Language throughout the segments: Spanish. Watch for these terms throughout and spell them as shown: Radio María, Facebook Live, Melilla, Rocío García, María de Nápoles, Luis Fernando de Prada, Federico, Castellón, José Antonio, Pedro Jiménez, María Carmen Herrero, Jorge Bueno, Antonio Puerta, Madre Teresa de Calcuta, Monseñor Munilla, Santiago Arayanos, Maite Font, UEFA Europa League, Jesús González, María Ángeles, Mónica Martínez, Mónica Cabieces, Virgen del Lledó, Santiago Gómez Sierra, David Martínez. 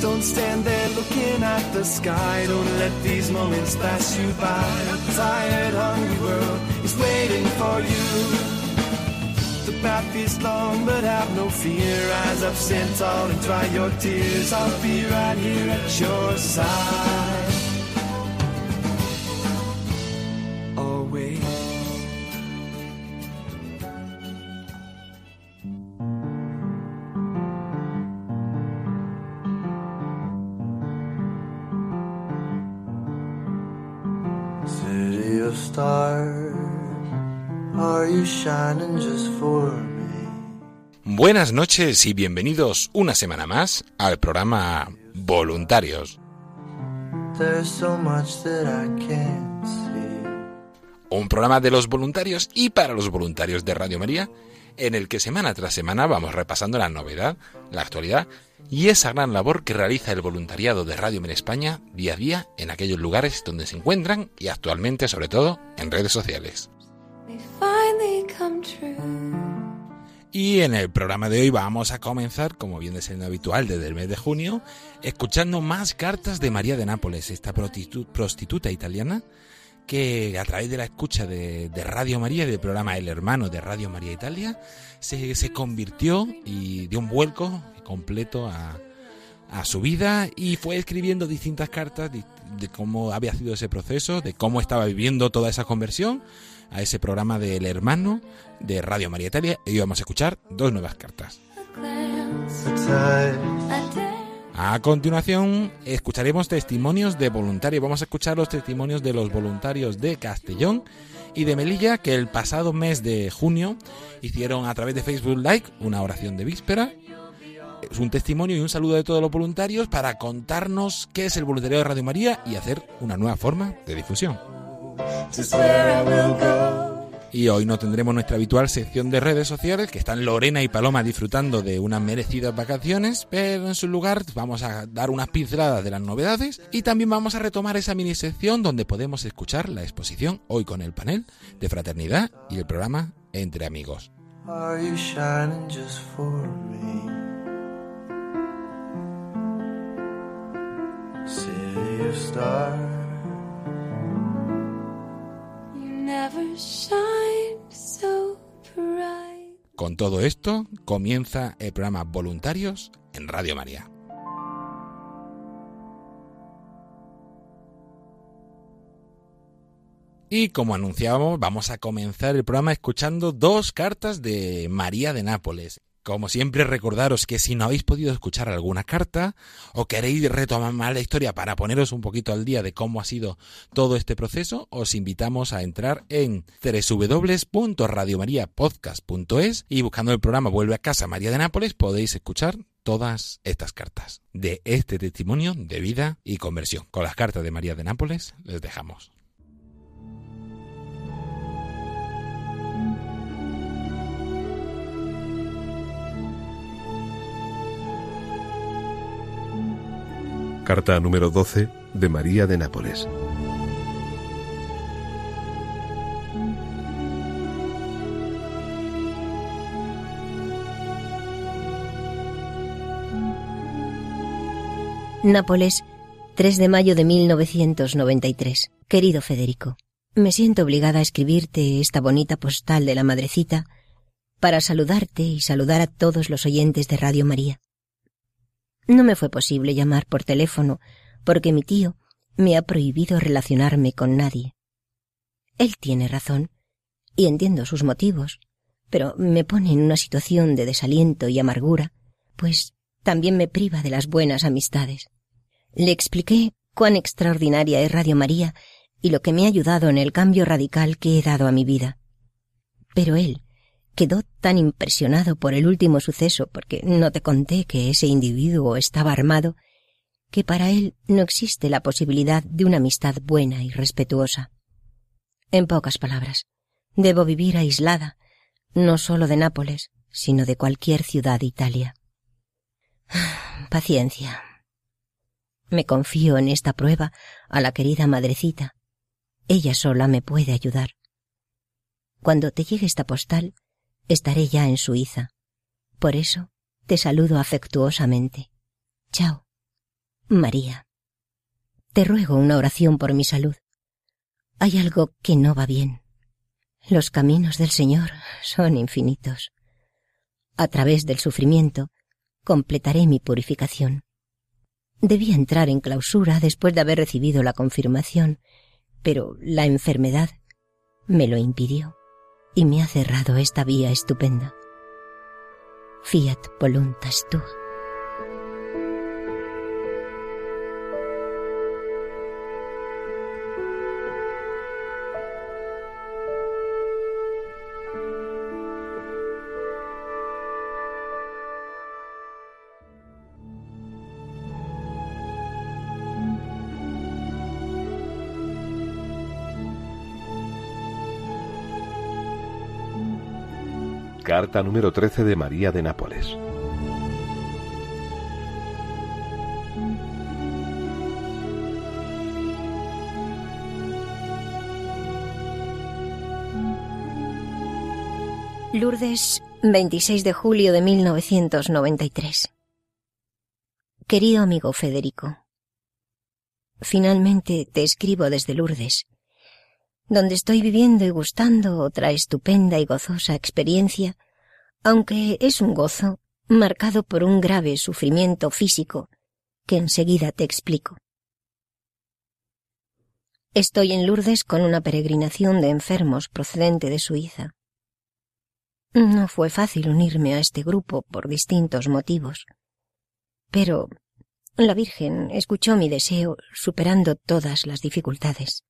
Don't stand there looking at the sky. Don't let these moments pass you by. A tired, hungry world is waiting for you. The path is long, but have no fear. Rise up, stand tall, and dry your tears. I'll be right here at your side. Always. Buenas noches y bienvenidos una semana más al programa Voluntarios. Un programa de los voluntarios y para los voluntarios de Radio María, en el que semana tras semana vamos repasando la novedad, la actualidad y esa gran labor que realiza el voluntariado de Radio María España día a día en aquellos lugares donde se encuentran y actualmente, sobre todo, en redes sociales. Y en el programa de hoy vamos a comenzar, como viene siendo habitual desde el mes de junio, escuchando más cartas de María de Nápoles, esta prostituta italiana que a través de la escucha de Radio María y del programa El Hermano de Radio María Italia se convirtió y dio un vuelco completo a su vida y fue escribiendo distintas cartas de cómo había sido ese proceso, de cómo estaba viviendo toda esa conversión, a ese programa del Hermano de Radio María Italia, y vamos a escuchar dos nuevas cartas. A continuación escucharemos testimonios de voluntarios. Vamos a escuchar los testimonios de los voluntarios de Castellón y de Melilla, que el pasado mes de junio hicieron a través de Facebook Live una oración de víspera. Es un testimonio y un saludo de todos los voluntarios para contarnos qué es el voluntariado de Radio María y hacer una nueva forma de difusión. Y hoy no tendremos nuestra habitual sección de redes sociales, que están Lorena y Paloma disfrutando de unas merecidas vacaciones, pero en su lugar vamos a dar unas pinceladas de las novedades y también vamos a retomar esa mini sección donde podemos escuchar la exposición hoy con el panel de fraternidad y el programa Entre Amigos. Con todo esto comienza el programa Voluntarios en Radio María. Y como anunciábamos, vamos a comenzar el programa escuchando dos cartas de María de Nápoles. Como siempre, recordaros que si no habéis podido escuchar alguna carta o queréis retomar más la historia para poneros un poquito al día de cómo ha sido todo este proceso, os invitamos a entrar en www.radiomariapodcast.es y buscando el programa Vuelve a Casa María de Nápoles podéis escuchar todas estas cartas de este testimonio de vida y conversión. Con las cartas de María de Nápoles les dejamos. Carta número 12 de María de Nápoles. Nápoles, 3 de mayo de 1993. Querido Federico, me siento obligada a escribirte esta bonita postal de la Madrecita para saludarte y saludar a todos los oyentes de Radio María. No me fue posible llamar por teléfono porque mi tío me ha prohibido relacionarme con nadie. Él tiene razón y entiendo sus motivos, pero me pone en una situación de desaliento y amargura, pues también me priva de las buenas amistades. Le expliqué cuán extraordinaria es Radio María y lo que me ha ayudado en el cambio radical que he dado a mi vida. Pero él quedó tan impresionado por el último suceso, porque no te conté que ese individuo estaba armado que para él no existe la posibilidad de una amistad buena y respetuosa. En pocas palabras, debo vivir aislada, no solo de Nápoles, sino de cualquier ciudad de Italia. Paciencia. Me confío en esta prueba a la querida madrecita. Ella sola me puede ayudar. Cuando te llegue esta postal, estaré ya en Suiza. Por eso te saludo afectuosamente. Chao, María. Te ruego una oración por mi salud. Hay algo que no va bien. Los caminos del Señor son infinitos. A través del sufrimiento completaré mi purificación. Debía entrar en clausura después de haber recibido la confirmación, pero la enfermedad me lo impidió y me ha cerrado esta vía estupenda. Fiat voluntas tua. Carta número 13 de María de Nápoles. Lourdes, 26 de julio de 1993. Querido amigo Federico, finalmente te escribo desde Lourdes, donde estoy viviendo y gustando otra estupenda y gozosa experiencia, aunque es un gozo marcado por un grave sufrimiento físico que enseguida te explico. Estoy en Lourdes con una peregrinación de enfermos procedente de Suiza. No fue fácil unirme a este grupo por distintos motivos, pero la Virgen escuchó mi deseo superando todas las dificultades.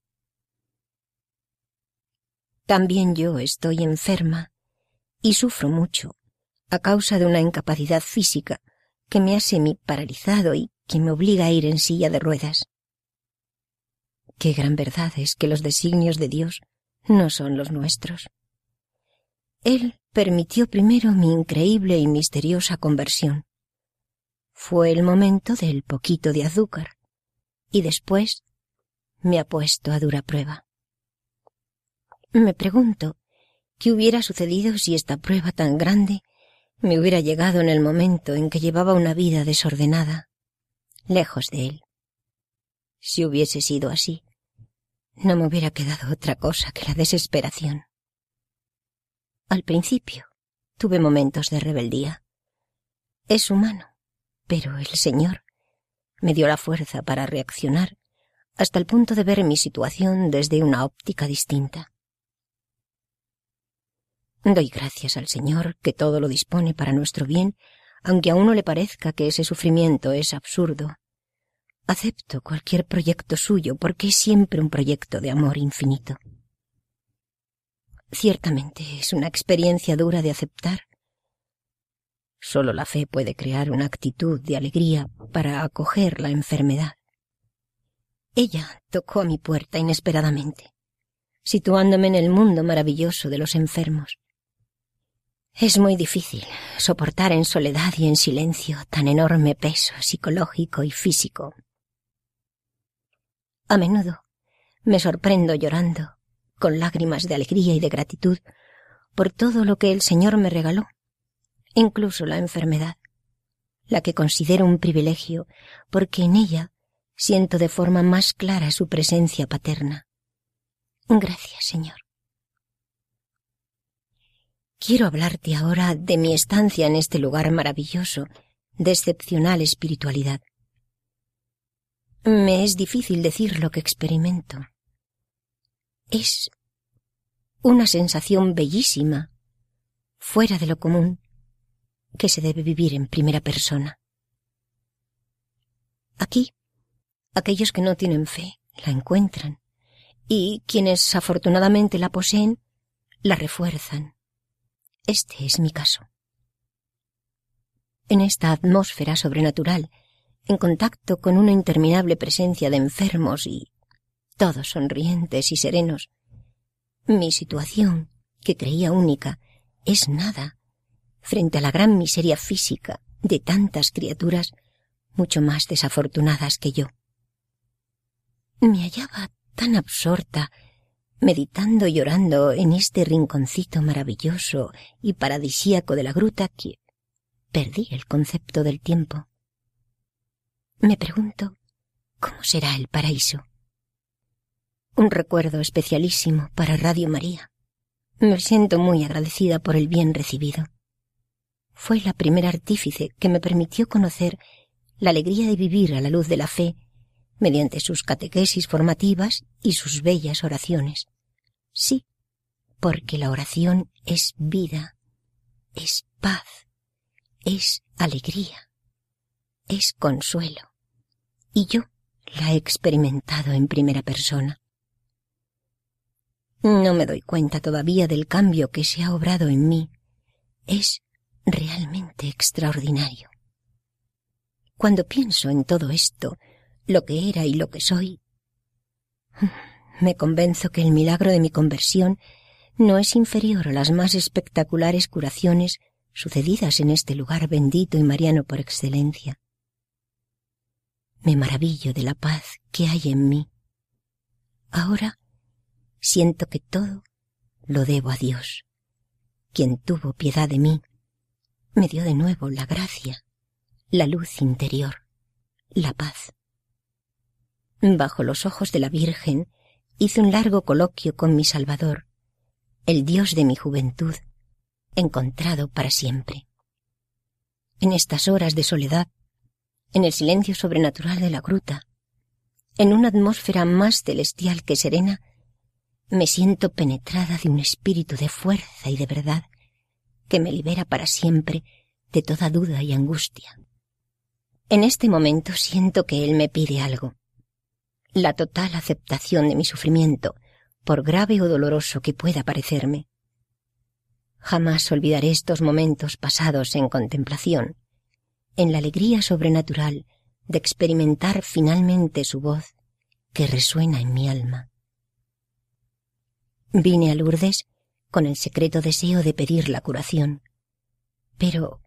También yo estoy enferma y sufro mucho a causa de una incapacidad física que me ha semiparalizado y que me obliga a ir en silla de ruedas. Qué gran verdad es que los designios de Dios no son los nuestros. Él permitió primero mi increíble y misteriosa conversión. Fue el momento del poquito de azúcar y después me ha puesto a dura prueba. Me pregunto qué hubiera sucedido si esta prueba tan grande me hubiera llegado en el momento en que llevaba una vida desordenada, lejos de él. Si hubiese sido así, no me hubiera quedado otra cosa que la desesperación. Al principio tuve momentos de rebeldía. Es humano, pero el Señor me dio la fuerza para reaccionar hasta el punto de ver mi situación desde una óptica distinta. Doy gracias al Señor que todo lo dispone para nuestro bien, aunque a uno le parezca que ese sufrimiento es absurdo. Acepto cualquier proyecto suyo porque es siempre un proyecto de amor infinito. Ciertamente es una experiencia dura de aceptar. Solo la fe puede crear una actitud de alegría para acoger la enfermedad. Ella tocó a mi puerta inesperadamente, situándome en el mundo maravilloso de los enfermos. Es muy difícil soportar en soledad y en silencio tan enorme peso psicológico y físico. A menudo me sorprendo llorando, con lágrimas de alegría y de gratitud, por todo lo que el Señor me regaló, incluso la enfermedad, la que considero un privilegio, porque en ella siento de forma más clara su presencia paterna. Gracias, Señor. Quiero hablarte ahora de mi estancia en este lugar maravilloso, de excepcional espiritualidad. Me es difícil decir lo que experimento. Es una sensación bellísima, fuera de lo común, que se debe vivir en primera persona. Aquí, aquellos que no tienen fe la encuentran, y quienes afortunadamente la poseen, la refuerzan. Este es mi caso. En esta atmósfera sobrenatural, en contacto con una interminable presencia de enfermos y todos sonrientes y serenos. Mi situación, que creía única, es nada frente a la gran miseria física de tantas criaturas mucho más desafortunadas que yo. Me hallaba tan absorta, meditando y orando en este rinconcito maravilloso y paradisíaco de la gruta, que perdí el concepto del tiempo. Me pregunto, ¿cómo será el paraíso? Un recuerdo especialísimo para Radio María. Me siento muy agradecida por el bien recibido. Fue la primera artífice que me permitió conocer la alegría de vivir a la luz de la fe mediante sus catequesis formativas y sus bellas oraciones. Sí, porque la oración es vida, es paz, es alegría, es consuelo. Y yo la he experimentado en primera persona. No me doy cuenta todavía del cambio que se ha obrado en mí. Es realmente extraordinario. Cuando pienso en todo esto, lo que era y lo que soy, me convenzo que el milagro de mi conversión no es inferior a las más espectaculares curaciones sucedidas en este lugar bendito y mariano por excelencia. Me maravillo de la paz que hay en mí. Ahora siento que todo lo debo a Dios, quien tuvo piedad de mí, me dio de nuevo la gracia, la luz interior, la paz. Bajo los ojos de la Virgen hice un largo coloquio con mi Salvador, el Dios de mi juventud, encontrado para siempre. En estas horas de soledad, en el silencio sobrenatural de la gruta, en una atmósfera más celestial que serena, me siento penetrada de un espíritu de fuerza y de verdad que me libera para siempre de toda duda y angustia. En este momento siento que Él me pide algo: la total aceptación de mi sufrimiento, por grave o doloroso que pueda parecerme. Jamás olvidaré estos momentos pasados en contemplación, en la alegría sobrenatural de experimentar finalmente su voz que resuena en mi alma. Vine a Lourdes con el secreto deseo de pedir la curación, pero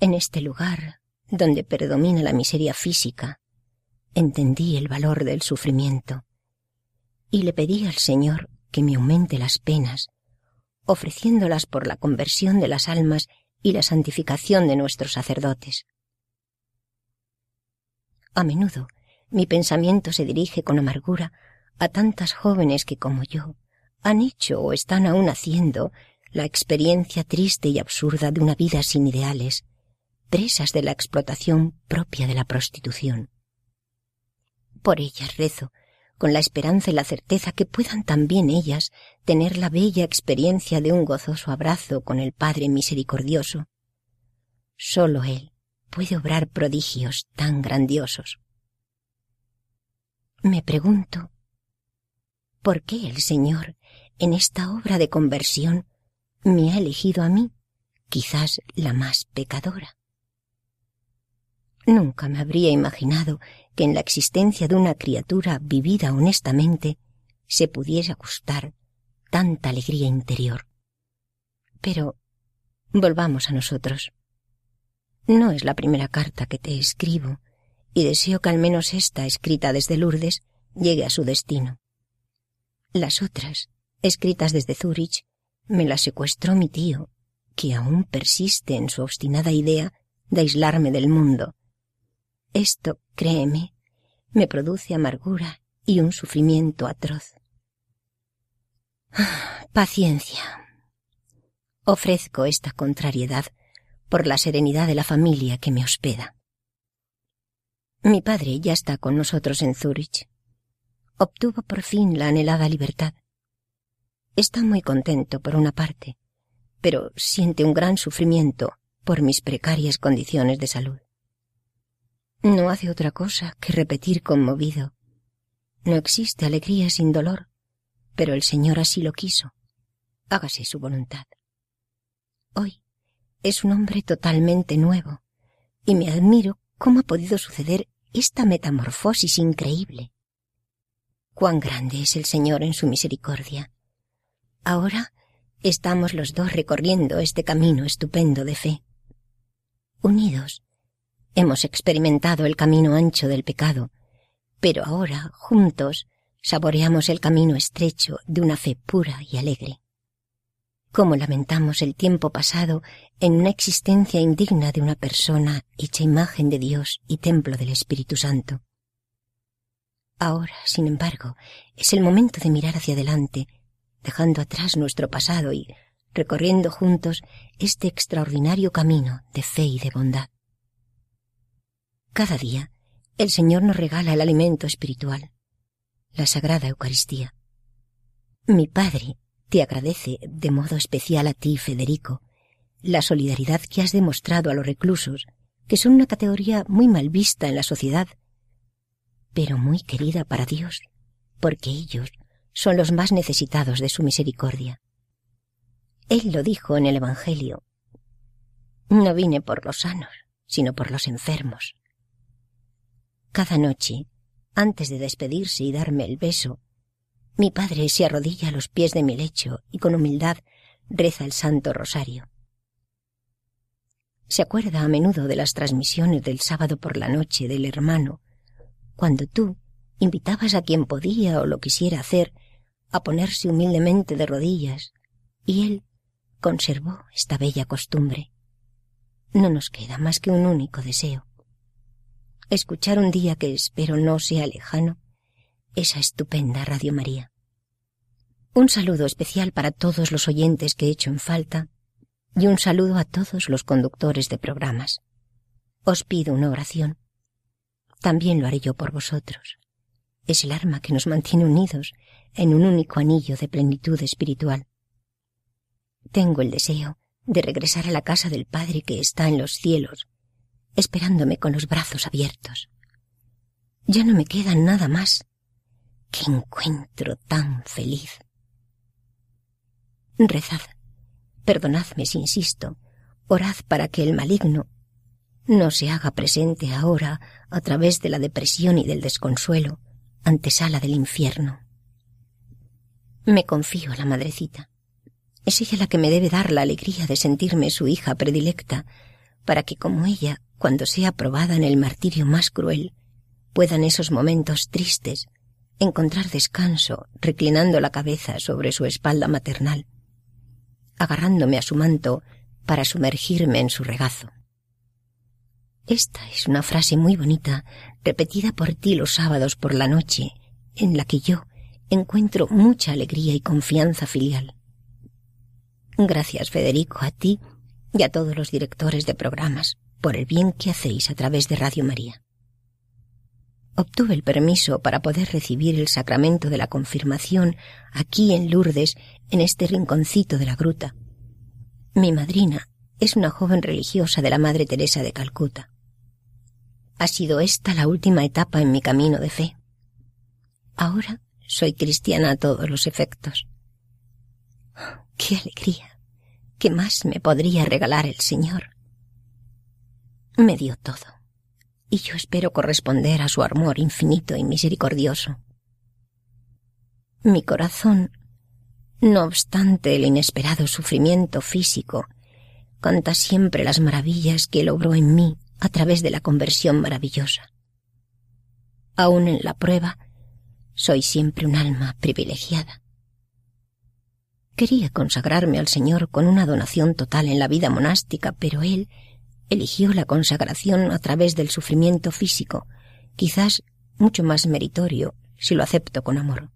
en este lugar donde predomina la miseria física, entendí el valor del sufrimiento y le pedí al Señor que me aumente las penas, ofreciéndolas por la conversión de las almas y la santificación de nuestros sacerdotes. A menudo mi pensamiento se dirige con amargura a tantas jóvenes que, como yo, han hecho o están aún haciendo la experiencia triste y absurda de una vida sin ideales, presas de la explotación propia de la prostitución. Por ellas rezo, con la esperanza y la certeza que puedan también ellas tener la bella experiencia de un gozoso abrazo con el Padre misericordioso. Sólo Él puede obrar prodigios tan grandiosos. Me pregunto, ¿por qué el Señor, en esta obra de conversión, me ha elegido a mí, quizás la más pecadora? Nunca me habría imaginado que en la existencia de una criatura vivida honestamente se pudiese gustar tanta alegría interior. Pero volvamos a nosotros. No es la primera carta que te escribo, y deseo que al menos esta, escrita desde Lourdes, llegue a su destino. Las otras, escritas desde Zúrich, me las secuestró mi tío, que aún persiste en su obstinada idea de aislarme del mundo. Esto, créeme, me produce amargura y un sufrimiento atroz. Paciencia. Ofrezco esta contrariedad por la serenidad de la familia que me hospeda. Mi padre ya está con nosotros en Zúrich. Obtuvo por fin la anhelada libertad. Está muy contento por una parte, pero siente un gran sufrimiento por mis precarias condiciones de salud. No hace otra cosa que repetir conmovido: no existe alegría sin dolor, pero el Señor así lo quiso. Hágase su voluntad. Hoy es un hombre totalmente nuevo, y me admiro ¿Cómo ha podido suceder esta metamorfosis increíble? Cuán grande es el Señor en su misericordia. Ahora estamos los dos recorriendo este camino estupendo de fe. Unidos, hemos experimentado el camino ancho del pecado, pero ahora, juntos, saboreamos el camino estrecho de una fe pura y alegre. Cómo lamentamos el tiempo pasado en una existencia indigna de una persona hecha imagen de Dios y templo del Espíritu Santo. Ahora, sin embargo, es el momento de mirar hacia adelante, dejando atrás nuestro pasado y recorriendo juntos este extraordinario camino de fe y de bondad. Cada día, el Señor nos regala el alimento espiritual, la Sagrada Eucaristía. Mi Padre te agradece de modo especial a ti, Federico, la solidaridad que has demostrado a los reclusos, que son una categoría muy mal vista en la sociedad, pero muy querida para Dios, porque ellos son los más necesitados de su misericordia. Él lo dijo en el Evangelio: no vine por los sanos, sino por los enfermos. Cada noche, antes de despedirse y darme el beso, mi padre se arrodilla a los pies de mi lecho y con humildad reza el Santo Rosario. Se acuerda a menudo de las transmisiones del sábado por la noche del hermano, cuando tú invitabas a quien podía o lo quisiera hacer a ponerse humildemente de rodillas, y él conservó esta bella costumbre. No nos queda más que un único deseo: escuchar un día que espero no sea lejano esa estupenda Radio María. Un saludo especial para todos los oyentes que he hecho en falta y un saludo a todos los conductores de programas. Os pido una oración. También lo haré yo por vosotros. Es el arma que nos mantiene unidos en un único anillo de plenitud espiritual. Tengo el deseo de regresar a la casa del Padre que está en los cielos, esperándome con los brazos abiertos. Ya no me queda nada más. ¡Qué encuentro tan feliz! Rezad, perdonadme si insisto, orad para que el maligno no se haga presente ahora a través de la depresión y del desconsuelo, antesala del infierno. Me confío a la Madrecita. Es ella la que me debe dar la alegría de sentirme su hija predilecta, para que como ella, cuando sea probada en el martirio más cruel, puedan esos momentos tristes encontrar descanso reclinando la cabeza sobre su espalda maternal, agarrándome a su manto para sumergirme en su regazo. Esta es una frase muy bonita, repetida por ti los sábados por la noche, en la que yo encuentro mucha alegría y confianza filial. Gracias, Federico, a ti y a todos los directores de programas por el bien que hacéis a través de Radio María. Obtuve el permiso para poder recibir el sacramento de la confirmación aquí en Lourdes, en este rinconcito de la gruta. Mi madrina es una joven religiosa de la Madre Teresa de Calcuta. Ha sido esta la última etapa en mi camino de fe. Ahora soy cristiana a todos los efectos. ¡Qué alegría! ¿Qué más me podría regalar el Señor? Me dio todo, y yo espero corresponder a su amor infinito y misericordioso. Mi corazón, no obstante el inesperado sufrimiento físico, canta siempre las maravillas que logró en mí a través de la conversión maravillosa. Aún en la prueba, soy siempre un alma privilegiada. Quería consagrarme al Señor con una donación total en la vida monástica, pero él eligió la consagración a través del sufrimiento físico, quizás mucho más meritorio si lo acepto con amor.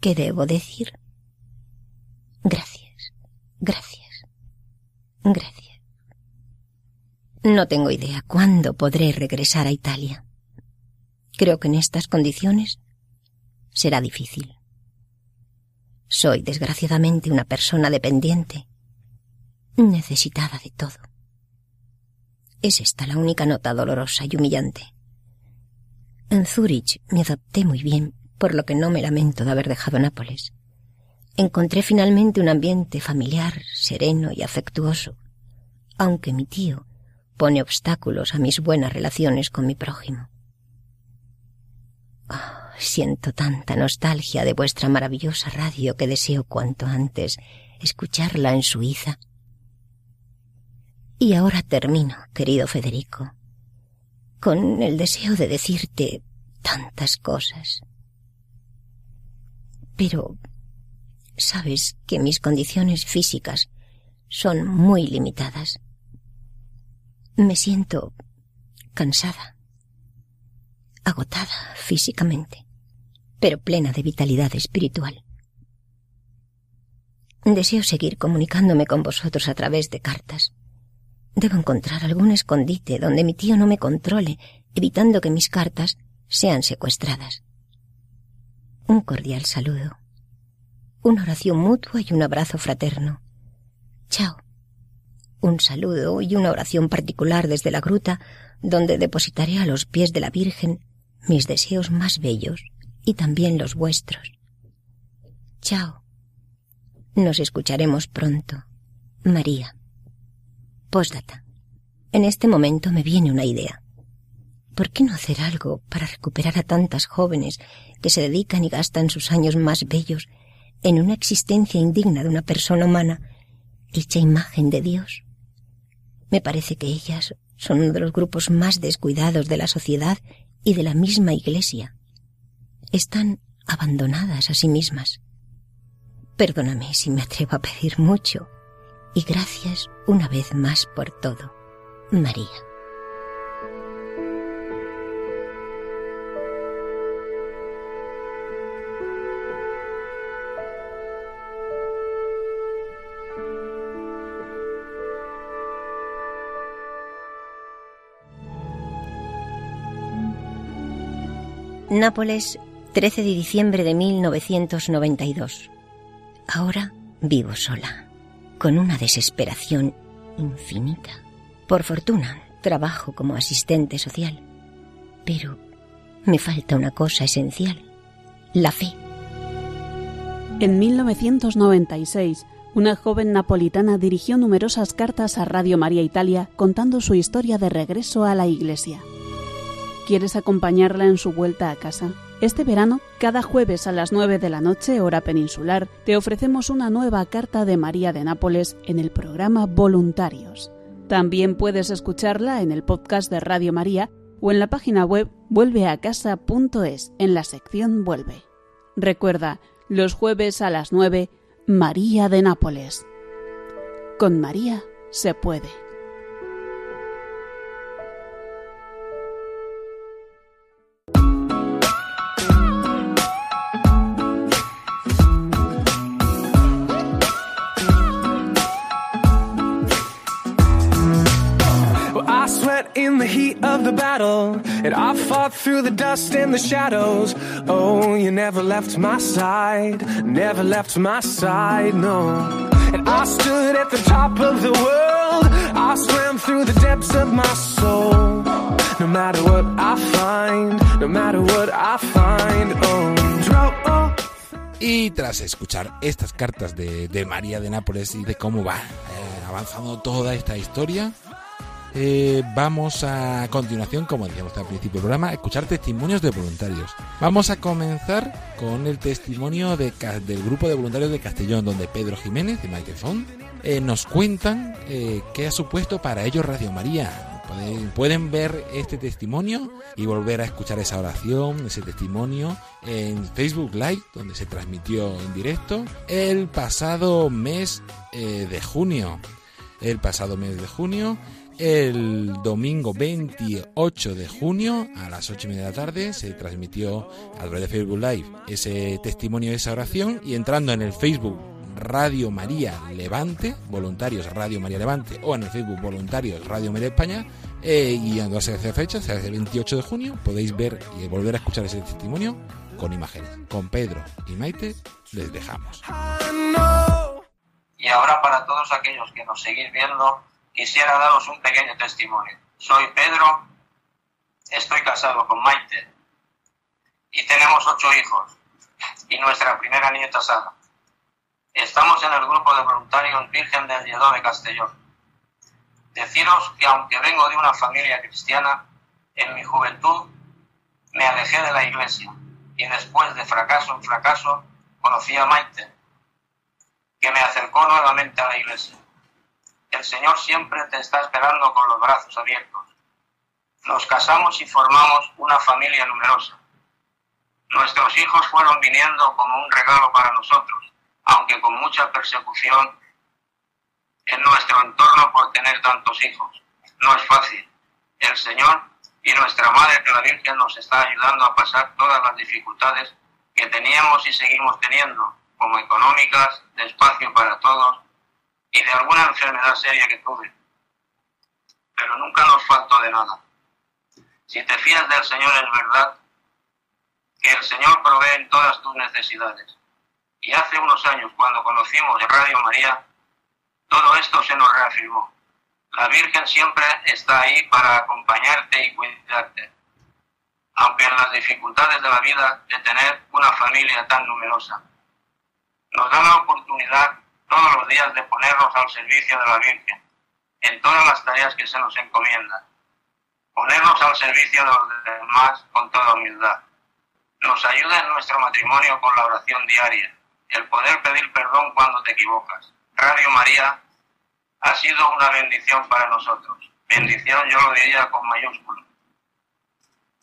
¿Qué debo decir? Gracias, gracias, gracias. No tengo idea cuándo podré regresar a Italia. Creo que en estas condiciones será difícil. Soy desgraciadamente una persona dependiente, necesitada de todo. Es esta la única nota dolorosa y humillante. En Zúrich me adapté muy bien, por lo que no me lamento de haber dejado Nápoles. Encontré finalmente un ambiente familiar, sereno y afectuoso, aunque mi tío, pone obstáculos a mis buenas relaciones con mi prójimo. Oh, siento tanta nostalgia de vuestra maravillosa radio que deseo cuanto antes escucharla en Suiza. Y ahora termino, querido Federico, con el deseo de decirte tantas cosas. Pero sabes que mis condiciones físicas son muy limitadas. Me siento cansada, agotada físicamente, pero plena de vitalidad espiritual. Deseo seguir comunicándome con vosotros a través de cartas. Debo encontrar algún escondite donde mi tío no me controle, evitando que mis cartas sean secuestradas. Un cordial saludo, una oración mutua y un abrazo fraterno. Chao. Un saludo y una oración particular desde la gruta donde depositaré a los pies de la Virgen mis deseos más bellos y también los vuestros. Chao. Nos escucharemos pronto. María. Pósdata. En este momento me viene una idea. ¿Por qué no hacer algo para recuperar a tantas jóvenes que se dedican y gastan sus años más bellos en una existencia indigna de una persona humana hecha imagen de Dios? Me parece que ellas son uno de los grupos más descuidados de la sociedad y de la misma Iglesia. Están abandonadas a sí mismas. Perdóname si me atrevo a pedir mucho, y gracias una vez más por todo, María. Nápoles, 13 de diciembre de 1992. Ahora vivo sola, con una desesperación infinita. Por fortuna, trabajo como asistente social, pero me falta una cosa esencial: la fe. En 1996, una joven napolitana dirigió numerosas cartas a Radio María Italia contando su historia de regreso a la Iglesia. ¿Quieres acompañarla en su vuelta a casa? Este verano, cada jueves a las 9 de la noche, hora peninsular, te ofrecemos una nueva carta de María de Nápoles en el programa Voluntarios. También puedes escucharla en el podcast de Radio María o en la página web vuelveacasa.es, en la sección Vuelve. Recuerda, los jueves a las 9, María de Nápoles. Con María se puede. In the heat of the battle, and I fought through the dust and the shadows. Oh, you never left my side, never left my side, no. And I stood at the top of the world, I swam through the depths of my soul. No matter what I find, no matter what I find, oh, drought, oh. Y tras escuchar estas cartas de María de Nápoles y de cómo va avanzando toda esta historia, vamos a continuación, como decíamos al principio del programa, a escuchar testimonios de voluntarios. Vamos a comenzar con el testimonio del grupo de voluntarios de Castellón, donde Pedro Jiménez y Maite Font nos cuentan qué ha supuesto para ellos Radio María. Pueden ver este testimonio y volver a escuchar esa oración, ese testimonio, en Facebook Live, donde se transmitió en directo el pasado mes de junio. El domingo 28 de junio a las 8:30 de la tarde se transmitió a través de Facebook Live ese testimonio, esa oración, y entrando en el Facebook Radio María Levante, Voluntarios Radio María Levante, o en el Facebook Voluntarios Radio María España, y cuando se hace fecha, se hace el 28 de junio, podéis ver y volver a escuchar ese testimonio con imágenes. Con Pedro y Maite les dejamos. Y ahora, para todos aquellos que nos seguís viendo, quisiera daros un pequeño testimonio. Soy Pedro, estoy casado con Maite y tenemos 8 hijos y nuestra primera nieta Sara. Estamos en el grupo de voluntarios Virgen del Lledó de Castellón. Deciros que aunque vengo de una familia cristiana, en mi juventud me alejé de la iglesia y después de fracaso en fracaso conocí a Maite, que me acercó nuevamente a la iglesia. El Señor siempre te está esperando con los brazos abiertos. Nos casamos y formamos una familia numerosa. Nuestros hijos fueron viniendo como un regalo para nosotros, aunque con mucha persecución en nuestro entorno por tener tantos hijos. No es fácil. El Señor y nuestra Madre, la Virgen, nos está ayudando a pasar todas las dificultades que teníamos y seguimos teniendo, como económicas, de espacio para todos y de alguna enfermedad seria que tuve. Pero nunca nos faltó de nada. Si te fías del Señor, es verdad que el Señor provee en todas tus necesidades. Y hace unos años, cuando conocimos de Radio María, todo esto se nos reafirmó. La Virgen siempre está ahí para acompañarte y cuidarte. Aunque en las dificultades de la vida, de tener una familia tan numerosa, nos da la oportunidad todos los días de ponernos al servicio de la Virgen, en todas las tareas que se nos encomiendan. Ponernos al servicio de los demás con toda humildad. Nos ayuda en nuestro matrimonio con la oración diaria, el poder pedir perdón cuando te equivocas. Radio María ha sido una bendición para nosotros. Bendición yo lo diría con mayúscula.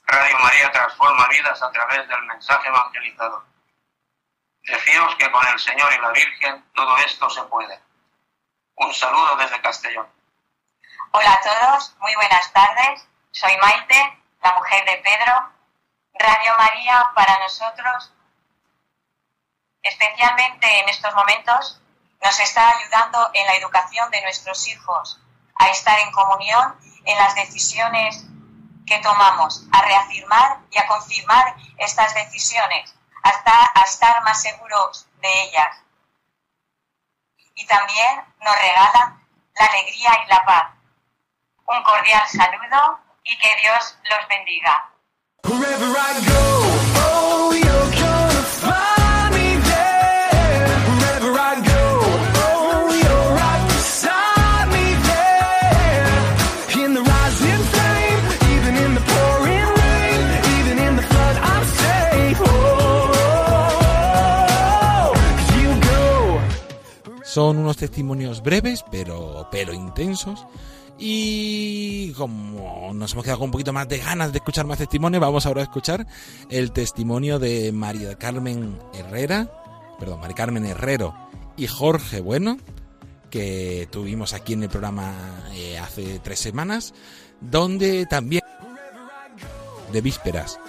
Radio María transforma vidas a través del mensaje evangelizador. Decíos que con el Señor y la Virgen todo esto se puede. Un saludo desde Castellón. Hola a todos, muy buenas tardes. Soy Maite, la mujer de Pedro. Radio María para nosotros, especialmente en estos momentos, nos está ayudando en la educación de nuestros hijos, a estar en comunión en las decisiones que tomamos, a reafirmar y a confirmar estas decisiones, hasta a estar más seguros de ellas. Y también nos regala la alegría y la paz. Un cordial saludo y que Dios los bendiga. Son unos testimonios breves, pero intensos. Y como nos hemos quedado con un poquito más de ganas de escuchar más testimonios, vamos ahora a escuchar el testimonio de María Carmen Herrero y Jorge Bueno, que tuvimos aquí en el programa hace 3 semanas, donde también, de vísperas,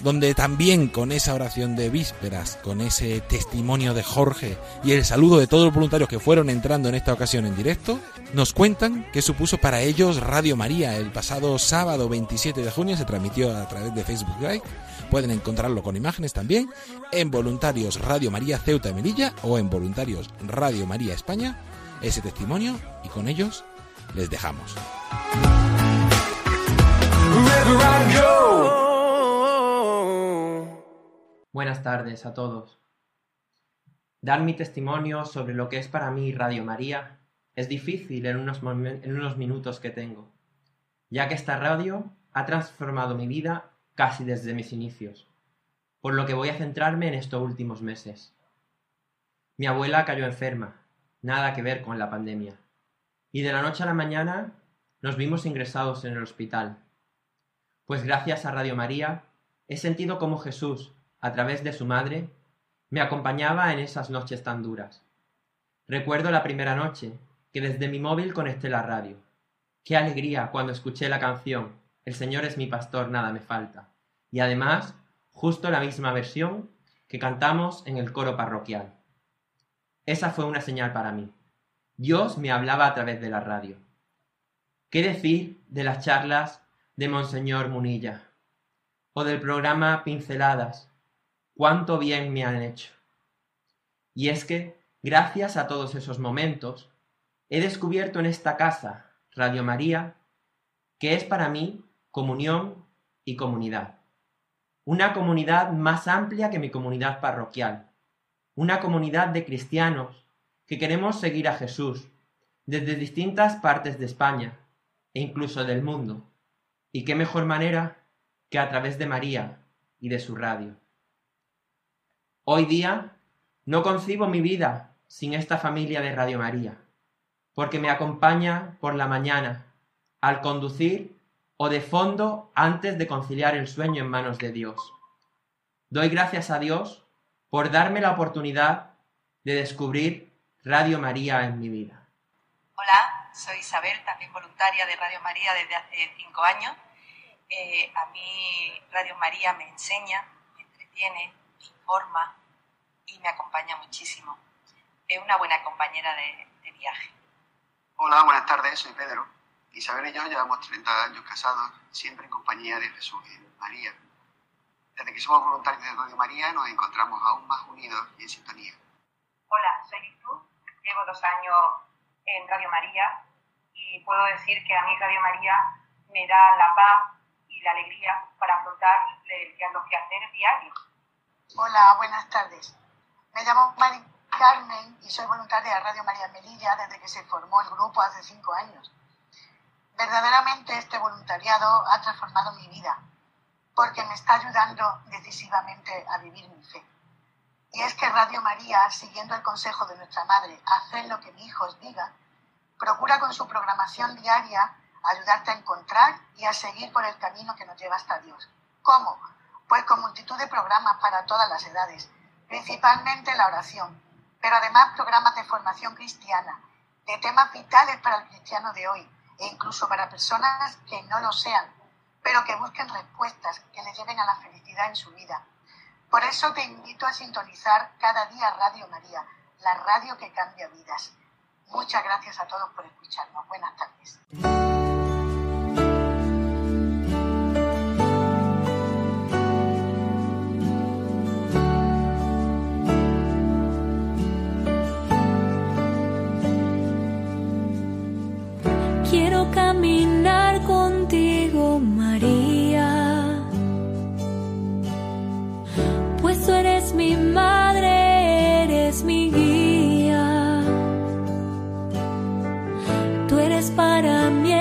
donde también con esa oración de vísperas, con ese testimonio de Jorge y el saludo de todos los voluntarios que fueron entrando en esta ocasión en directo, nos cuentan qué supuso para ellos Radio María. El pasado sábado 27 de junio se transmitió a través de Facebook Live. Pueden encontrarlo con imágenes también en Voluntarios Radio María Ceuta y Melilla o en Voluntarios Radio María España, ese testimonio, y con ellos les dejamos. Buenas tardes a todos. Dar mi testimonio sobre lo que es para mí Radio María es difícil en unos minutos que tengo, ya que esta radio ha transformado mi vida casi desde mis inicios, por lo que voy a centrarme en estos últimos meses. Mi abuela cayó enferma, nada que ver con la pandemia, y de la noche a la mañana nos vimos ingresados en el hospital. Pues gracias a Radio María he sentido como Jesús, a través de su madre, me acompañaba en esas noches tan duras. Recuerdo la primera noche que desde mi móvil conecté la radio. ¡Qué alegría cuando escuché la canción El Señor es mi pastor, nada me falta! Y además, justo la misma versión que cantamos en el coro parroquial. Esa fue una señal para mí. Dios me hablaba a través de la radio. ¿Qué decir de las charlas de Monseñor Munilla? O del programa Pinceladas. ¡Cuánto bien me han hecho! Y es que, gracias a todos esos momentos, he descubierto en esta casa, Radio María, que es para mí comunión y comunidad. Una comunidad más amplia que mi comunidad parroquial. Una comunidad de cristianos que queremos seguir a Jesús, desde distintas partes de España e incluso del mundo. Y qué mejor manera que a través de María y de su radio. Hoy día no concibo mi vida sin esta familia de Radio María, porque me acompaña por la mañana, al conducir o de fondo antes de conciliar el sueño en manos de Dios. Doy gracias a Dios por darme la oportunidad de descubrir Radio María en mi vida. Hola, soy Isabel, también voluntaria de Radio María desde hace 5 años. A mí Radio María me enseña, me entretiene, me informa y me acompaña muchísimo. Es una buena compañera de viaje. Hola, buenas tardes, soy Pedro. Isabel y yo llevamos 30 años casados, siempre en compañía de Jesús y María. Desde que somos voluntarios de Radio María nos encontramos aún más unidos y en sintonía. Hola, soy Virtud, llevo 2 años en Radio María y puedo decir que a mí Radio María me da la paz y la alegría para afrontar los quehaceres diarios. Hola, buenas tardes. Me llamo María Carmen y soy voluntaria de Radio María Melilla desde que se formó el grupo hace 5 años. Verdaderamente este voluntariado ha transformado mi vida, porque me está ayudando decisivamente a vivir mi fe. Y es que Radio María, siguiendo el consejo de nuestra madre, hacer lo que mi hijo os diga, procura con su programación diaria ayudarte a encontrar y a seguir por el camino que nos lleva hasta Dios. ¿Cómo? Pues con multitud de programas para todas las edades, principalmente la oración, pero además programas de formación cristiana, de temas vitales para el cristiano de hoy, e incluso para personas que no lo sean, pero que busquen respuestas que les lleven a la felicidad en su vida. Por eso te invito a sintonizar cada día Radio María, la radio que cambia vidas. Muchas gracias a todos por escucharnos. Buenas tardes. Quiero caminar contigo, María, pues tú eres mi madre, eres mi guía, tú eres para mí.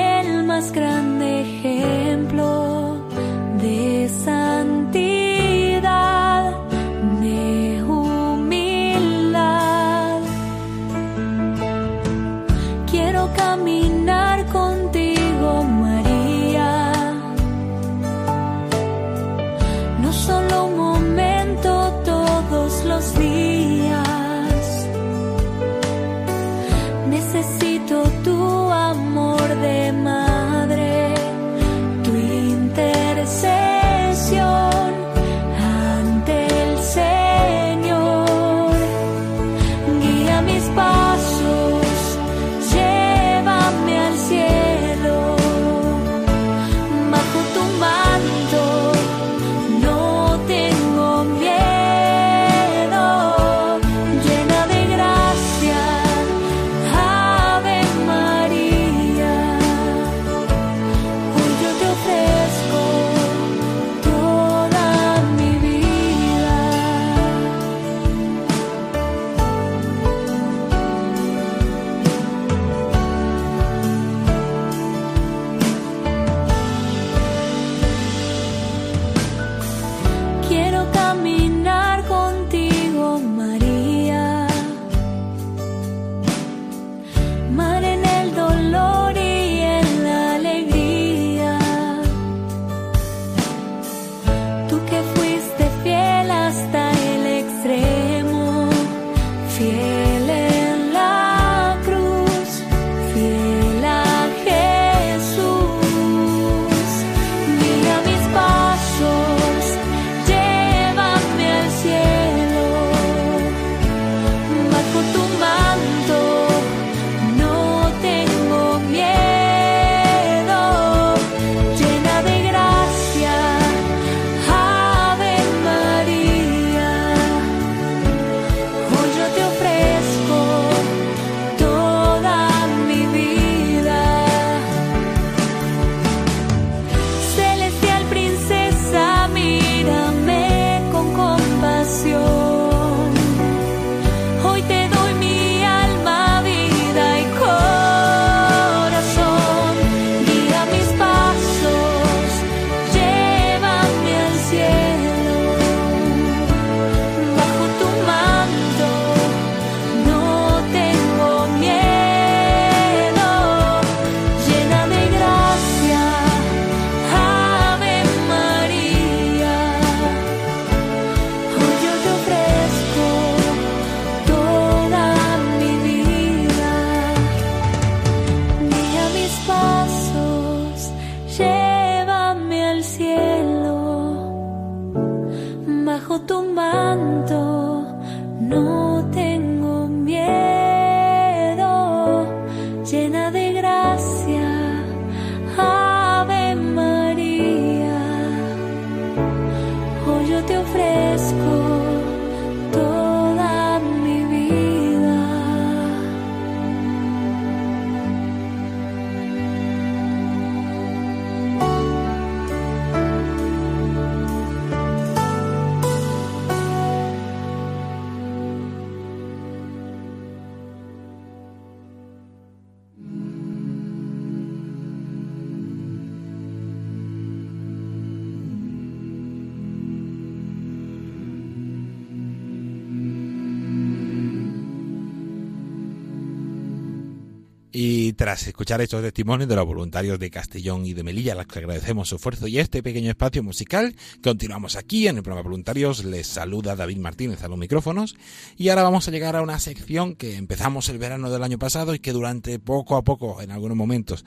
Y tras escuchar estos testimonios de los voluntarios de Castellón y de Melilla, a los que agradecemos su esfuerzo y este pequeño espacio musical, continuamos aquí en el programa Voluntarios. Les saluda David Martínez a los micrófonos, y ahora vamos a llegar a una sección que empezamos el verano del año pasado y que durante poco a poco, en algunos momentos,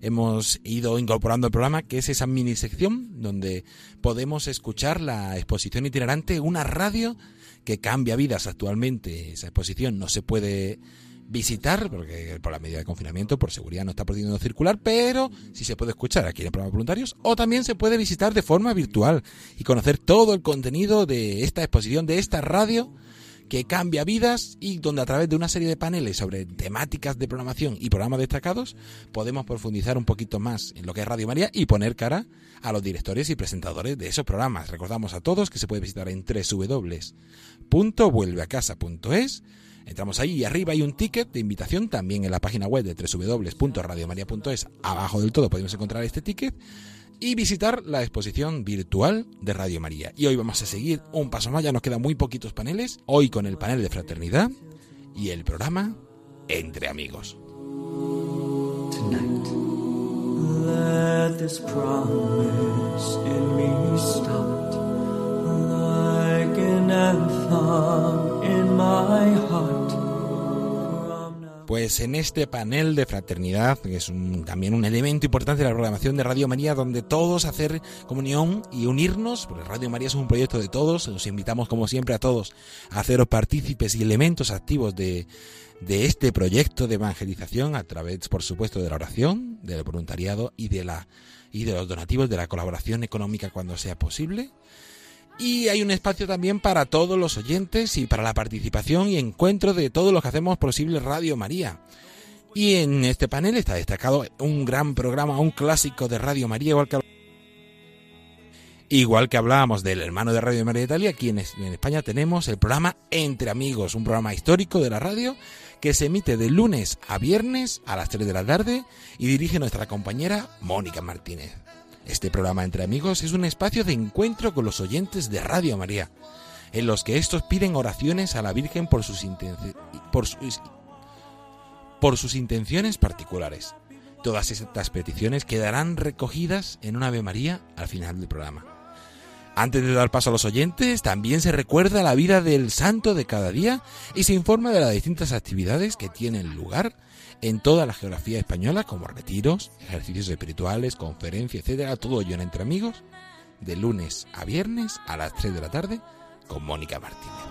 hemos ido incorporando al programa, que es esa mini sección donde podemos escuchar la exposición itinerante, una radio que cambia vidas actualmente. Esa exposición no se puede visitar, porque por la medida de confinamiento, por seguridad, no está pudiendo circular, pero sí se puede escuchar aquí en el programa Voluntarios, o también se puede visitar de forma virtual y conocer todo el contenido de esta exposición, de esta radio que cambia vidas, y donde a través de una serie de paneles sobre temáticas de programación y programas destacados podemos profundizar un poquito más en lo que es Radio María y poner cara a los directores y presentadores de esos programas. Recordamos a todos que se puede visitar en www.vuelveacasa.es. Entramos ahí y arriba hay un ticket de invitación, también en la página web de www.radiomaria.es. Abajo del todo podemos encontrar este ticket y visitar la exposición virtual de Radio María. Y hoy vamos a seguir un paso más, ya nos quedan muy poquitos paneles. Hoy con el panel de fraternidad y el programa Entre Amigos. Tonight, let this promise in me start, like an anthem in my heart. Pues en este panel de fraternidad, que es también un elemento importante de la programación de Radio María, donde todos hacer comunión y unirnos, porque Radio María es un proyecto de todos. Os invitamos, como siempre, a todos a haceros partícipes y elementos activos de este proyecto de evangelización, a través, por supuesto, de la oración, del voluntariado y de los donativos, de la colaboración económica cuando sea posible. Y hay un espacio también para todos los oyentes y para la participación y encuentro de todos los que hacemos posible Radio María. Y en este panel está destacado un gran programa, un clásico de Radio María, igual que hablábamos del hermano de Radio María de Italia. Aquí en España tenemos el programa Entre Amigos, un programa histórico de la radio que se emite de lunes a viernes a las 3 de la tarde y dirige nuestra compañera Mónica Martínez. Este programa Entre Amigos es un espacio de encuentro con los oyentes de Radio María, en los que estos piden oraciones a la Virgen por sus intenciones particulares. Todas estas peticiones quedarán recogidas en un Ave María al final del programa. Antes de dar paso a los oyentes, también se recuerda la vida del santo de cada día y se informa de las distintas actividades que tienen lugar en toda la geografía española, como retiros, ejercicios espirituales, conferencias, etcétera. Todo ello en Entre Amigos, de lunes a viernes a las 3 de la tarde, con Mónica Martínez.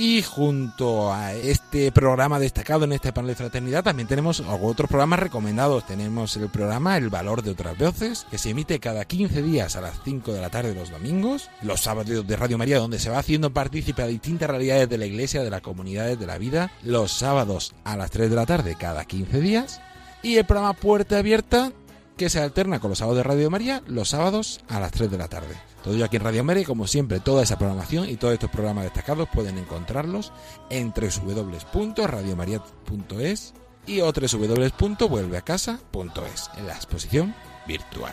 Y junto a este programa destacado en este panel de fraternidad, también tenemos otros programas recomendados. Tenemos el programa El Valor de Otras Voces, que se emite cada 15 días a las 5 de la tarde los domingos. Los sábados de Radio María, donde se va haciendo partícipe a distintas realidades de la Iglesia, de las comunidades, de la vida. Los sábados a las 3 de la tarde cada 15 días. Y el programa Puerta Abierta, que se alterna con los sábados de Radio María, los sábados a las 3 de la tarde. Todo ello aquí en Radio María, y como siempre, toda esa programación y todos estos programas destacados pueden encontrarlos en www.radiomaria.es y o www.vuelveacasa.es, en la exposición virtual.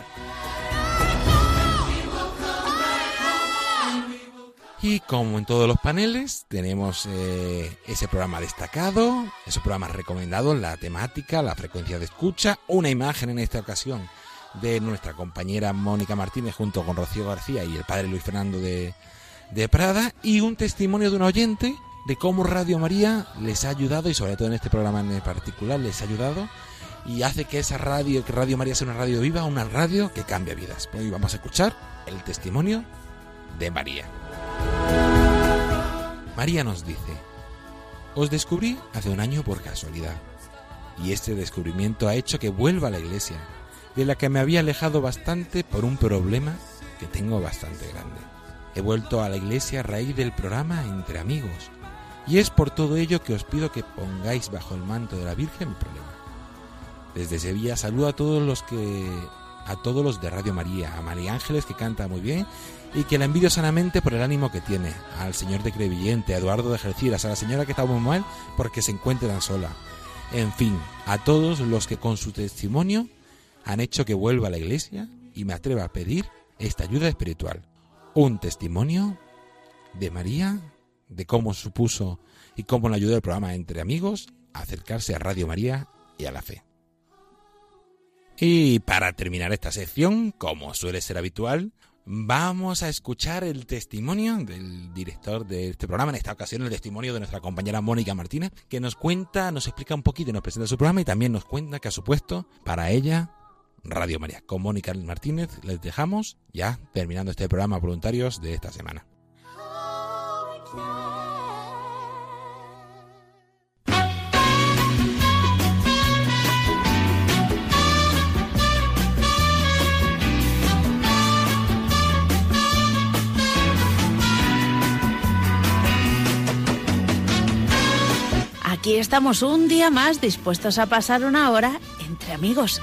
Y como en todos los paneles, tenemos ese programa destacado, esos programas recomendados, la temática, la frecuencia de escucha, una imagen en esta ocasión de nuestra compañera Mónica Martínez junto con Rocío García y el padre Luis Fernando de Prada, y un testimonio de un oyente de cómo Radio María les ha ayudado, y sobre todo en este programa en particular les ha ayudado y hace que esa radio, que Radio María sea una radio viva, una radio que cambia vidas. Hoy vamos a escuchar el testimonio de María. María nos dice: os descubrí hace un año por casualidad, y este descubrimiento ha hecho que vuelva a la iglesia, de la que me había alejado bastante por un problema que tengo bastante grande. He vuelto a la iglesia a raíz del programa Entre Amigos, y es por todo ello que os pido que pongáis bajo el manto de la Virgen mi problema. Desde Sevilla saludo a todos los de Radio María, a María Ángeles, que canta muy bien y que la envidio sanamente por el ánimo que tiene, al señor de Crevillente, a Eduardo de Jerciras, a la señora que está muy mal porque se encuentra tan sola. En fin, a todos los que con su testimonio han hecho que vuelva a la iglesia, y me atrevo a pedir esta ayuda espiritual. Un testimonio de María de cómo supuso y cómo le ayudó el programa Entre Amigos a acercarse a Radio María y a la fe. Y para terminar esta sección, como suele ser habitual, vamos a escuchar el testimonio del director de este programa, en esta ocasión el testimonio de nuestra compañera Mónica Martínez, que nos cuenta, nos explica un poquito, nos presenta su programa y también nos cuenta qué ha supuesto para ella Radio María. Con Mónica Martínez les dejamos ya terminando este programa Voluntarios de esta semana. Aquí estamos un día más dispuestos a pasar una hora entre amigos.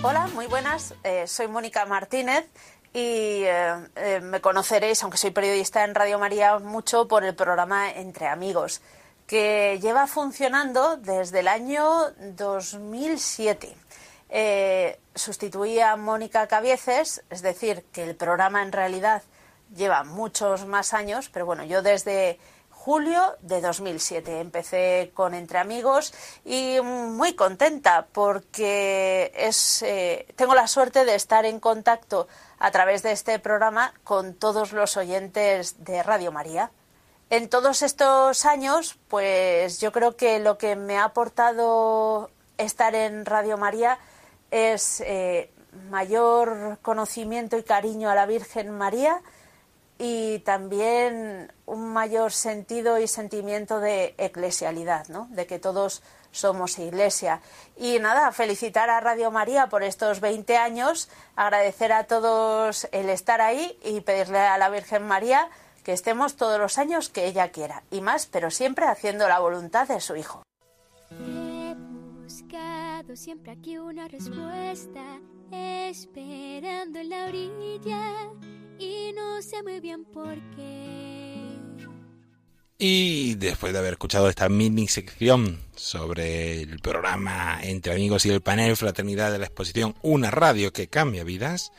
Hola, muy buenas. Soy Mónica Martínez y me conoceréis, aunque soy periodista en Radio María, mucho por el programa Entre Amigos, que lleva funcionando desde el año 2007. Sustituí a Mónica Cabieces, es decir, que el programa en realidad lleva muchos más años, pero bueno, yo desde julio de 2007 empecé con Entre Amigos y muy contenta porque tengo la suerte de estar en contacto a través de este programa con todos los oyentes de Radio María. En todos estos años, pues yo creo que lo que me ha aportado estar en Radio María es mayor conocimiento y cariño a la Virgen María, y también un mayor sentido y sentimiento de eclesialidad, ¿no? De que todos somos iglesia. Y nada, felicitar a Radio María por estos 20 años, agradecer a todos el estar ahí y pedirle a la Virgen María que estemos todos los años que ella quiera, y más, pero siempre haciendo la voluntad de su Hijo. He buscado siempre aquí una respuesta, esperando en la orilla, y no sé muy bien por qué. Y después de haber escuchado esta mini sección sobre el programa Entre Amigos y el panel Fraternidad de la exposición Una Radio que Cambia Vidas,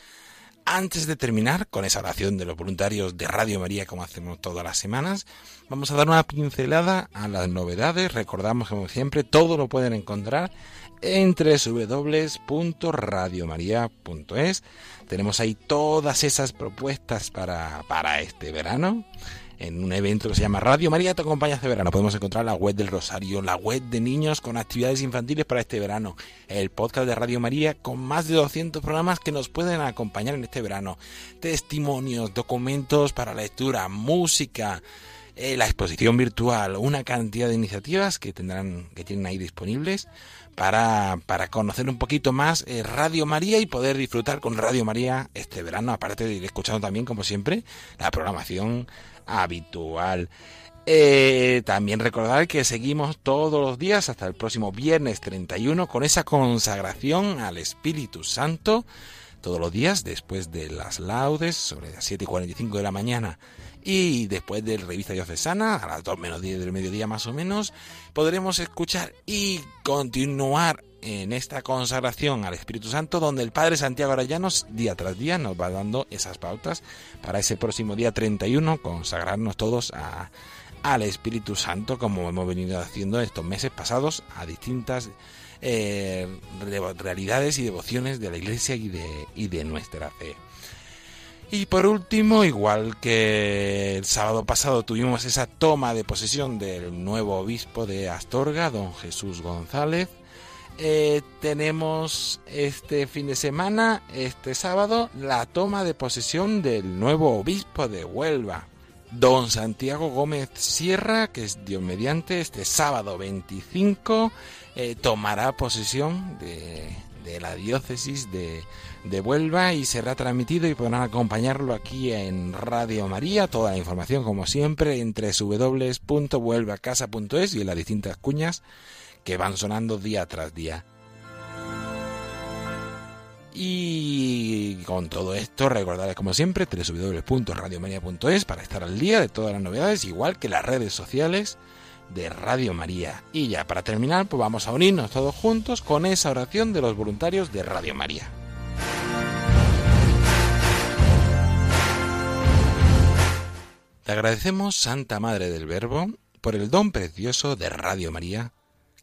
antes de terminar con esa oración de los voluntarios de Radio María, como hacemos todas las semanas, vamos a dar una pincelada a las novedades. Recordamos, como siempre, todo lo pueden encontrar en www.radiomaria.es. Tenemos ahí todas esas propuestas para este verano, en un evento que se llama Radio María te acompaña este verano. Podemos encontrar la web del Rosario, la web de niños con actividades infantiles para este verano, el podcast de Radio María con más de 200 programas que nos pueden acompañar en este verano, testimonios, documentos para lectura, música, la exposición virtual, una cantidad de iniciativas que tienen ahí disponibles para conocer un poquito más Radio María y poder disfrutar con Radio María este verano, aparte de ir escuchando también, como siempre, la programación habitual. También recordar que seguimos todos los días hasta el próximo viernes 31 con esa consagración al Espíritu Santo, todos los días después de las laudes, sobre las 7:45 de la mañana, y después del Revista Diocesana, a las 2:10 del mediodía más o menos, podremos escuchar y continuar en esta consagración al Espíritu Santo, donde el Padre Santiago Arayanos día tras día nos va dando esas pautas para ese próximo día 31, consagrarnos todos al Espíritu Santo, como hemos venido haciendo estos meses pasados, a distintas realidades y devociones de la Iglesia y de nuestra fe. Y por último, igual que el sábado pasado tuvimos esa toma de posesión del nuevo obispo de Astorga, don Jesús González, tenemos este fin de semana, este sábado, la toma de posesión del nuevo obispo de Huelva, don Santiago Gómez Sierra, que es Dios mediante, este sábado 25 tomará posesión de la diócesis de Huelva y será transmitido y podrán acompañarlo aquí en Radio María. Toda la información, como siempre, entre www.huelvacasa.es y en las distintas cuñas que van sonando día tras día. Y con todo esto, recordarles como siempre www.radiomaria.es para estar al día de todas las novedades, igual que las redes sociales de Radio María. Y ya para terminar, pues vamos a unirnos todos juntos con esa oración de los voluntarios de Radio María. Te agradecemos, Santa Madre del Verbo, por el don precioso de Radio María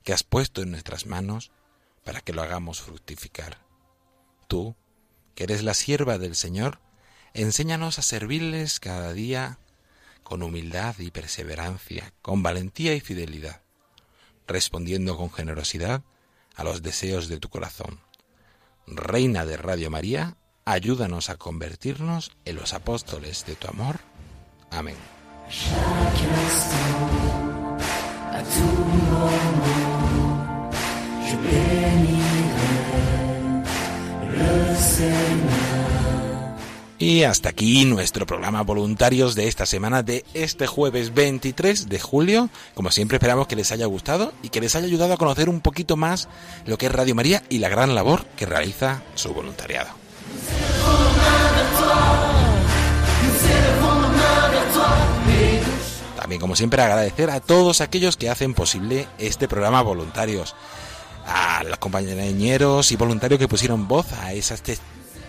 que has puesto en nuestras manos para que lo hagamos fructificar. Tú, que eres la sierva del Señor, enséñanos a servirles cada día con humildad y perseverancia, con valentía y fidelidad, respondiendo con generosidad a los deseos de tu corazón. Reina de Radio María, ayúdanos a convertirnos en los apóstoles de tu amor. Amén. Y hasta aquí nuestro programa Voluntarios de esta semana, de este jueves 23 de julio. Como siempre, esperamos que les haya gustado y que les haya ayudado a conocer un poquito más lo que es Radio María y la gran labor que realiza su voluntariado. También, como siempre, agradecer a todos aquellos que hacen posible este programa Voluntarios, a los compañeros y voluntarios que pusieron voz a esas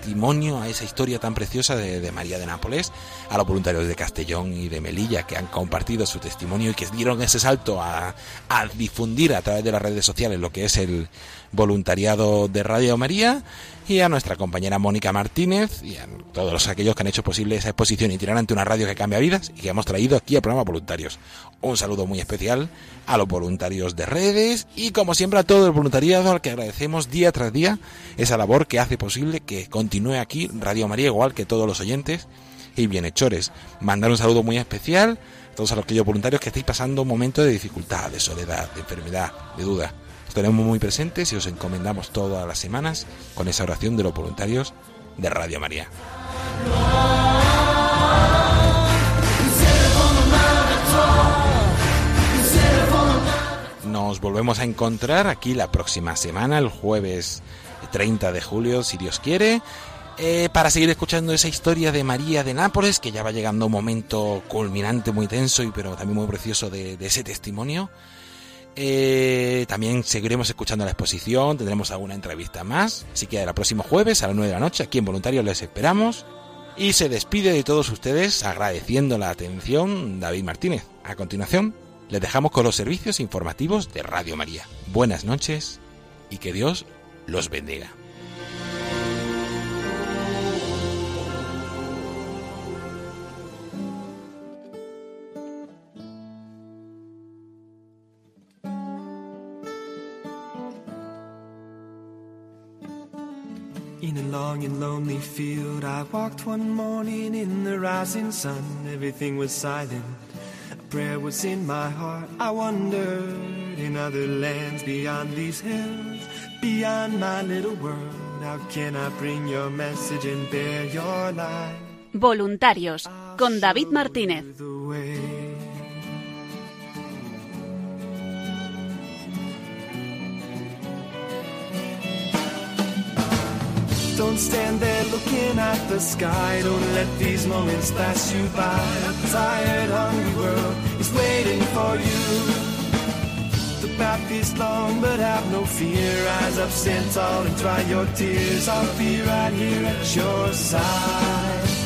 a esa historia tan preciosa de María de Nápoles, a los voluntarios de Castellón y de Melilla que han compartido su testimonio y que dieron ese salto a difundir a través de las redes sociales lo que es el voluntariado de Radio María, y a nuestra compañera Mónica Martínez y a todos aquellos que han hecho posible esa exposición itinerante, una radio que cambia vidas, y que hemos traído aquí al programa Voluntarios. Un saludo muy especial a los voluntarios de redes y, como siempre, a todo el voluntariado al que agradecemos día tras día esa labor que hace posible que continúe aquí Radio María, igual que todos los oyentes y bienhechores. Mandar un saludo muy especial a todos aquellos voluntarios que estáis pasando momentos de dificultad, de soledad, de enfermedad, de duda. Os tenemos muy presentes y os encomendamos todas las semanas con esa oración de los voluntarios de Radio María. Nos volvemos a encontrar aquí la próxima semana, el jueves 30 de julio, si Dios quiere, para seguir escuchando esa historia de María de Nápoles, que ya va llegando un momento culminante muy tenso y pero también muy precioso de ese testimonio. También seguiremos escuchando la exposición, tendremos alguna entrevista más, así que el próximo jueves a las 9 de la noche aquí en Voluntarios les esperamos. Y se despide de todos ustedes agradeciendo la atención David Martínez. A continuación les dejamos con los servicios informativos de Radio María. Buenas noches y que Dios los bendiga. In a long and lonely field I walked one morning in the rising sun. Everything was silent, a prayer was in my heart. I wondered in other lands beyond these hills, beyond my little world, how can I bring your message and bear your light. Voluntarios con David Martínez. Don't stand there looking at the sky. Don't let these moments pass you by. A tired, hungry world is waiting for you. The path is long, but have no fear. Rise up, stand tall, and dry your tears. I'll be right here at your side.